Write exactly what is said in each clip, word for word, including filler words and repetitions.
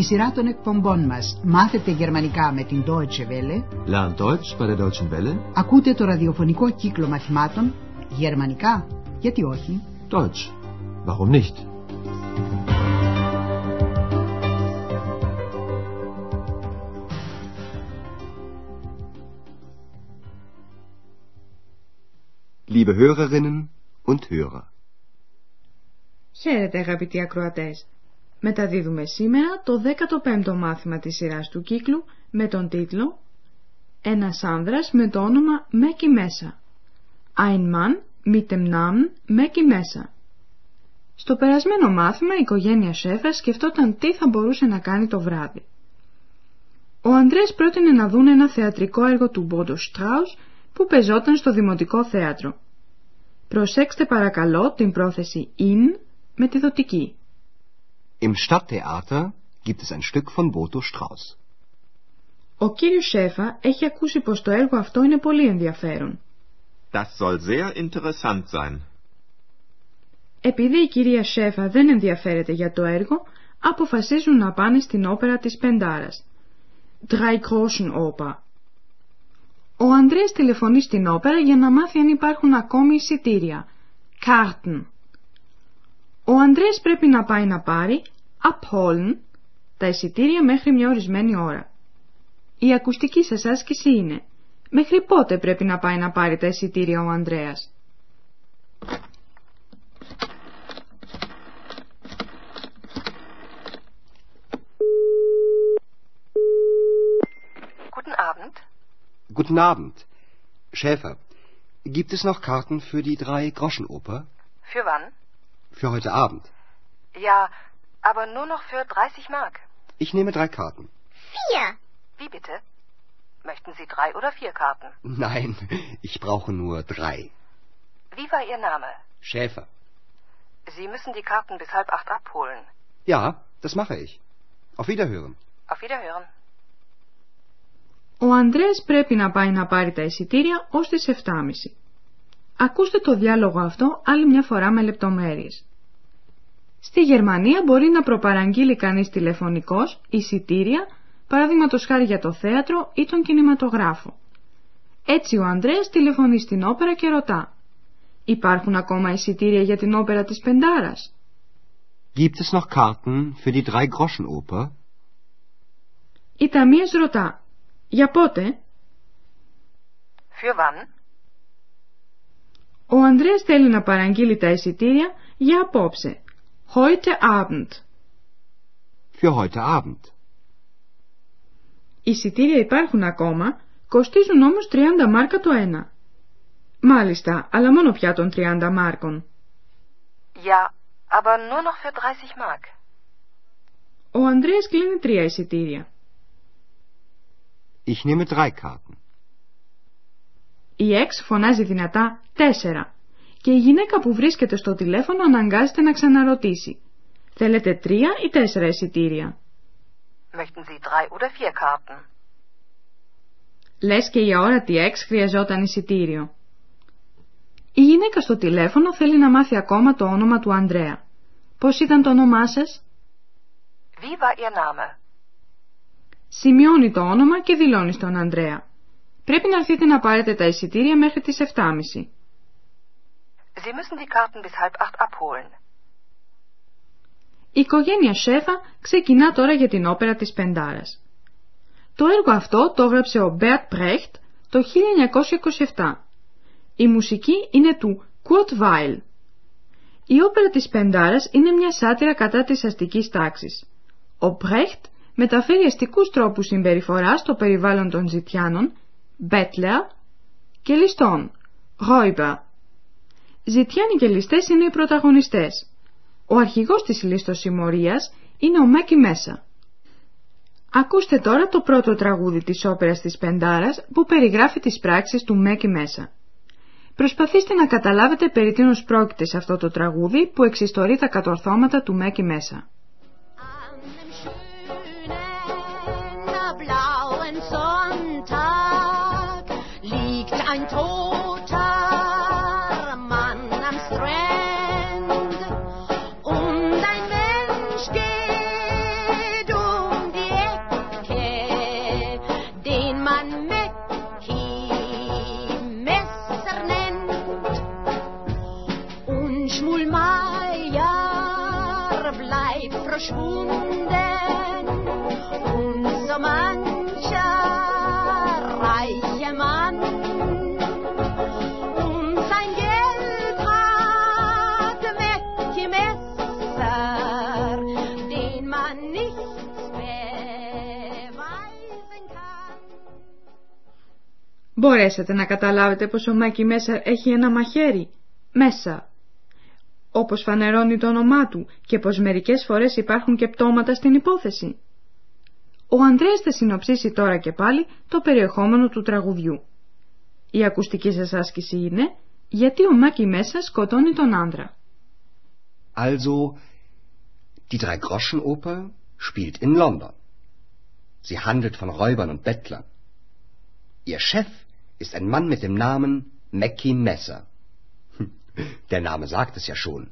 Στη σειρά των εκπομπών μας «Μάθετε Γερμανικά» με την Deutsche Welle, Lern Deutsch bei der Deutschen Welle, ακούτε το ραδιοφωνικό κύκλο μαθημάτων «Γερμανικά, γιατί όχι» Deutsch, warum nicht? Liebe Hörerinnen und Hörer. Χαίρετε αγαπητοί ακροατές. Μεταδίδουμε σήμερα το δέκατο πέμπτο μάθημα της σειράς του κύκλου με τον τίτλο «Ένας άνδρας με το όνομα Mackie Messer». Ein Mann mit dem Namen Mackie Messer. Στο περασμένο μάθημα η οικογένεια Σέφερ σκεφτόταν τι θα μπορούσε να κάνει το βράδυ. Ο Ανδρέας πρότεινε να δουν ένα θεατρικό έργο του Bodo Strauss που πεζόταν στο Δημοτικό Θέατρο. Προσέξτε παρακαλώ την πρόθεση «in» με τη δοτική. Im Stadttheater gibt es ein Stück von Bodo Strauss. Ο κύριος Σέφα έχει ακούσει πως το έργο αυτό είναι πολύ ενδιαφέρον. Das soll sehr interessant sein. Επειδή η κυρία Σέφα δεν ενδιαφέρεται για το έργο, αποφασίζουν να πάνε στην όπερα της Πεντάρας. Drei Groschen Oper. Ο Ανδρέας τηλεφωνεί στην όπερα για να μάθει αν υπάρχουν ακόμη εισιτήρια. Karten. Ο Ανδρέας πρέπει να πάει να πάρει abholen τα εισιτήρια μέχρι μια ορισμένη ώρα. Η ακουστική σας άσκηση είναι μέχρι πότε πρέπει να πάει να πάρει τα εισιτήρια ο Ανδρέας. Guten Abend. Guten Abend. Schäfer, gibt es noch Karten für die Drei Groschen Oper? Für wann? Für heute Abend. Ja, aber nur noch für dreißig Mark. Ich nehme drei Karten. Vier. Wie bitte? Möchten Sie drei oder vier Karten? Nein, ich brauche nur drei. Wie war Ihr Name? Schäfer. Sie müssen die Karten bis halb acht abholen. Ja, das mache ich. Auf Wiederhören. Auf Wiederhören. Ο Ανδρέας πρέπει να πάει να πάρει τα εισιτήρια ως τις εφτάμιση. Ακούστε το διάλογο αυτό άλλη μια φορά με λεπτομέρειες. Στη Γερμανία μπορεί να προπαραγγείλει κανείς τηλεφωνικός εισιτήρια, παραδείγματος χάρη για το θέατρο ή τον κινηματογράφο. Έτσι ο Ανδρέας τηλεφωνεί στην όπερα και ρωτά: «Υπάρχουν ακόμα εισιτήρια για την όπερα της Πεντάρας?» Gibt es noch Karten für die Drei Groschen Oper? Η ταμείας ρωτά: «Για πότε?» Für wann? Ο Ανδρέας θέλει να παραγγείλει τα εισιτήρια για απόψε. Heute Abend. Für heute Abend. Εισιτήρια υπάρχουν ακόμα, κοστίζουν όμως τριάντα μάρκα το ένα. Μάλιστα, αλλά μόνο πια των τριάντα μάρκων. Ja, aber nur noch für dreißig Mark. Ο Ανδρέας κλείνει τρία εισιτήρια. Ich nehme drei Karten. Η Εξ φωνάζει δυνατά «τέσσερα» και η γυναίκα που βρίσκεται στο τηλέφωνο αναγκάζεται να ξαναρωτήσει: «Θέλετε τρία ή τέσσερα εισιτήρια?» Möchten Sie drei oder vier Karten? Λες και η αόρατη Εξ χρειαζόταν εισιτήριο. Η γυναίκα στο τηλέφωνο θέλει να μάθει ακόμα το όνομα του Ανδρέα. «Πώς ήταν το όνομά σας?» Wie war Ihr Name? Σημειώνει το όνομα και δηλώνει στον Ανδρέα: «Πρέπει να έρθετε να πάρετε τα εισιτήρια μέχρι τις εφτάμιση. Sie müssen die Karten bis halb acht abholen. Η οικογένεια Σέφα ξεκινά τώρα για την όπερα της Πεντάρας. Το έργο αυτό το έγραψε ο Bert Brecht το χίλια εννιακόσια είκοσι επτά. Η μουσική είναι του Kurt Weill. Η όπερα της Πεντάρας είναι μια σάτυρα κατά της αστικής τάξης. Ο Brecht μεταφέρει αστικούς τρόπους συμπεριφοράς στο περιβάλλον των ζητιάνων, Μπέτλερ και ληστών, Räuber. Ζητιάνοι και ληστές είναι οι πρωταγωνιστές. Ο αρχηγός της ληστοσημωρίας είναι ο Mackie Messer. Ακούστε τώρα το πρώτο τραγούδι της όπερας της Πεντάρας που περιγράφει τις πράξεις του Mackie Messer. Προσπαθήστε να καταλάβετε περί τίνος πρόκειται σε αυτό το τραγούδι που εξιστορεί τα κατορθώματα του Mackie Messer. Strand und ein Mensch geht um. verschwunden und so mancher reiche Mann und sein Geld hat Mackie Messer, den man nichts beweisen kann. Μπορέσατε να καταλάβετε πως ο Mackie Messer έχει ένα μαχαίρι μέσα, όπως φανερώνει το όνομά του, και πως μερικές φορές υπάρχουν και πτώματα στην υπόθεση. Ο Ανδρέας θα συνοψίσει τώρα και πάλι το περιεχόμενο του τραγουδιού. Η ακουστική σας άσκηση είναι «Γιατί ο Mackie Messer σκοτώνει τον άνδρα». Also, die Drei Groschen Oper spielt in London. Sie handelt von Räubern und Bettlern. Ihr Chef ist ein Mann mit dem Namen Mackie Messer. Der Name sagt es ja schon.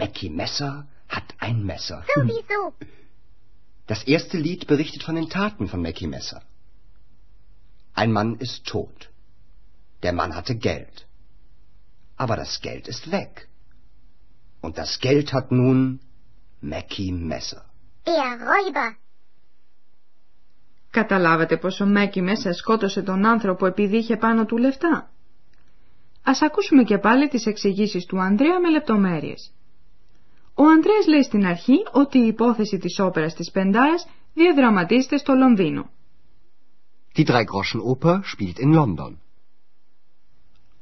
Mackie Messer hat ein Messer. Sowieso. Das erste Lied berichtet von den Taten von Mackie Messer. Ein Mann ist tot. Der Mann hatte Geld. Aber das Geld ist weg. Und das Geld hat nun Mackie Messer. Er Räuber. Καταλάβατε πως ο Mackie Messer σκότωσε τον άνθρωπο επειδή είχε πάνω του λεφτά. Ας ακούσουμε και πάλι τις εξηγήσεις του Ανδρέα με λεπτομέρειες. Ο Ανδρέας λέει στην αρχή ότι η υπόθεση της όπερας της Πεντάρας διαδραματίζεται στο Λονδίνο. Die Drei Groschen Oper spielt in London.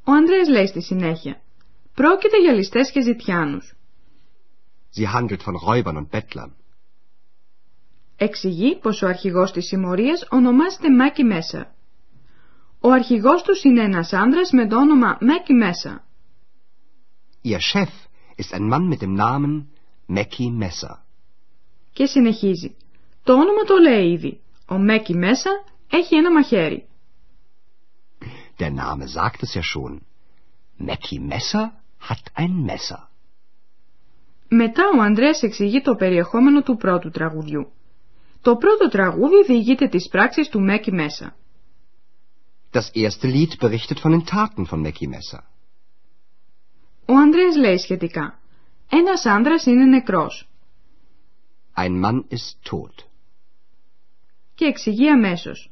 Ο Ανδρέας λέει στη συνέχεια, πρόκειται για ληστές και ζητιάνους. Sie handelt von Räubern und Bettlern. Εξηγεί πως ο αρχηγός της συμμορίας ονομάζεται Mackie Messer. Ο αρχηγός τους είναι ένας άνδρας με το όνομα Mackie Messer. Ihr Chef ist ein Mann mit dem Namen Mackie Messer. Και συνεχίζει. Το όνομα το λέει ήδη. Ο Mackie Messer έχει ένα μαχαίρι. Der Name sagt es ja schon. Mackie Messer hat ein Messer. Μετά ο Ανδρέας εξηγεί το περιεχόμενο του πρώτου τραγουδιού. Το πρώτο τραγούδι διηγείται τις πράξεις του Mackie Messer. Das erste Lied berichtet von den Taten von Mackie Messer. Ο Ανδρέας λέει σχετικά, ένας άνδρας είναι νεκρός. Ein Mann ist tot. Και εξηγεί αμέσως,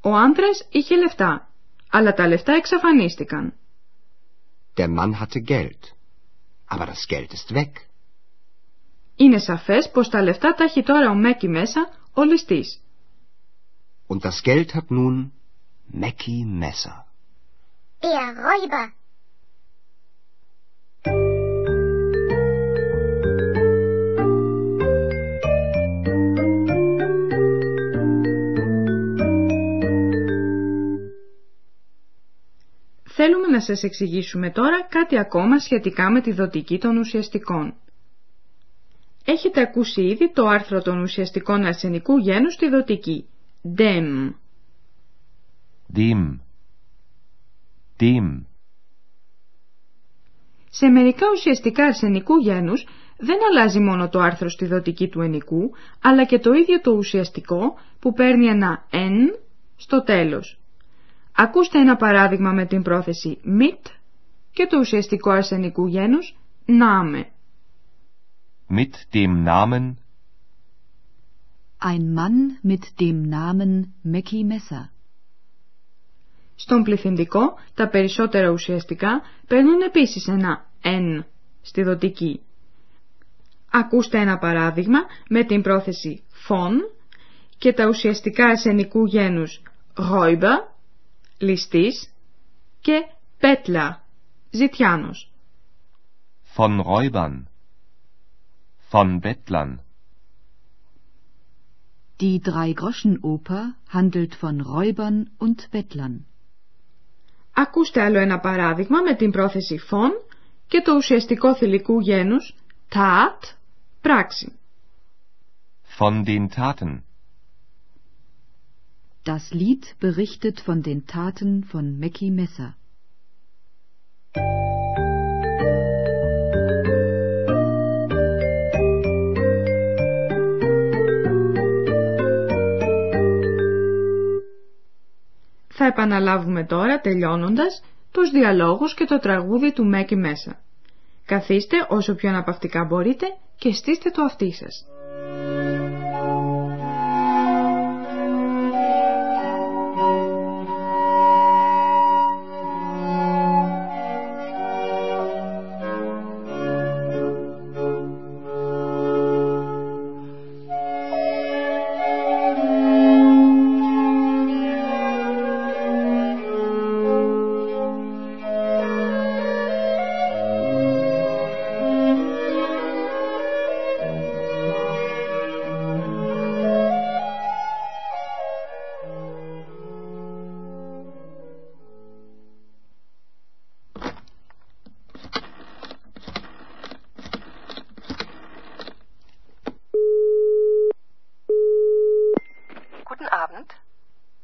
ο άνδρας είχε λεφτά, αλλά τα λεφτά εξαφανίστηκαν. Der Mann hatte Geld, aber das Geld ist weg. Είναι σαφές πως τα λεφτά τα έχει τώρα ο Mackie Messer, ο ληστής. Und das Geld hat nun Mackie Messer. Der Räuber. Θέλουμε να σας εξηγήσουμε τώρα κάτι ακόμα σχετικά με τη δοτική των ουσιαστικών. Έχετε ακούσει ήδη το άρθρο των ουσιαστικών αρσενικού γένους στη δοτική dem. Dem. Dem. Σε μερικά ουσιαστικά αρσενικού γένους δεν αλλάζει μόνο το άρθρο στη δοτική του ενικού, αλλά και το ίδιο το ουσιαστικό που παίρνει ένα «εν» στο τέλος. Ακούστε ένα παράδειγμα με την πρόθεση «mit» και το ουσιαστικό αρσενικού γένους «name». Mit dem Namen. Ein Mann mit dem Namen Mackie Messer. Στον πληθυντικό, τα περισσότερα ουσιαστικά παίρνουν επίσης ένα «εν» στη δοτική. Ακούστε ένα παράδειγμα με την πρόθεση «von» και τα ουσιαστικά αρσενικού γένους «Räuber», ληστής, και «Bettler», ζητιάνος. Von Räubern, von Bettlern. Die Drei-Groschen-Oper handelt von Räubern und Bettlern. Ακούστε άλλο ένα παράδειγμα με την πρόθεση «φων» και το ουσιαστικό θηλυκού γένους «tat», πράξη. Von den Taten. Das Lied berichtet von den Taten von Mackie Messer. Θα επαναλάβουμε τώρα, τελειώνοντας, τους διαλόγους και το τραγούδι του Mackie Messer. Καθίστε όσο πιο αναπαυτικά μπορείτε και στήστε το αυτί σας.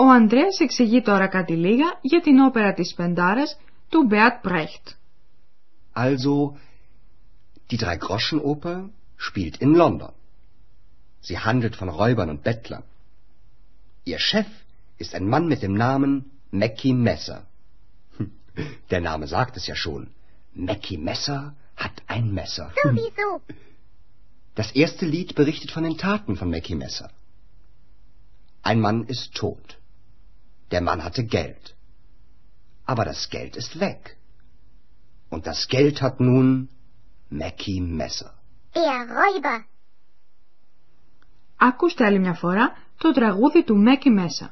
Ο Ανδρέας εξηγεί τώρα κάτι λίγα για την όπερα της Πεντάρας του Μπερτ Μπρέχτ. Also, die Drei Groschen Oper spielt in London. Sie handelt von Räubern und Bettlern. Ihr Chef ist ein Mann mit dem Namen Mackie Messer. Der Name sagt es ja schon. Mackie Messer hat ein Messer. Sowieso. Das erste Lied berichtet von den Taten von Mackie Messer. Ein Mann ist tot. Der Mann hatte Geld. Aber das Geld ist weg. Und das Geld hat nun Mackie Messer. Der Räuber. Ακούστε άλλη μια φορά το τραγούδι του Mackie Messer.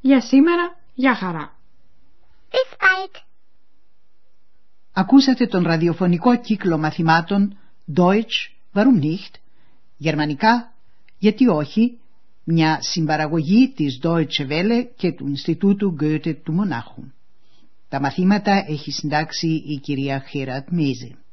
Για σήμερα, για χαρά. Bis bald. Ακούσατε τον ραδιοφωνικό κύκλο μαθημάτων Deutsch, warum nicht, γερμανικά, γιατί όχι, μια συμπαραγωγή της Deutsche Welle και του Ινστιτούτου Goethe του Μονάχου. Τα μαθήματα έχει συντάξει η κυρία Herat Mize.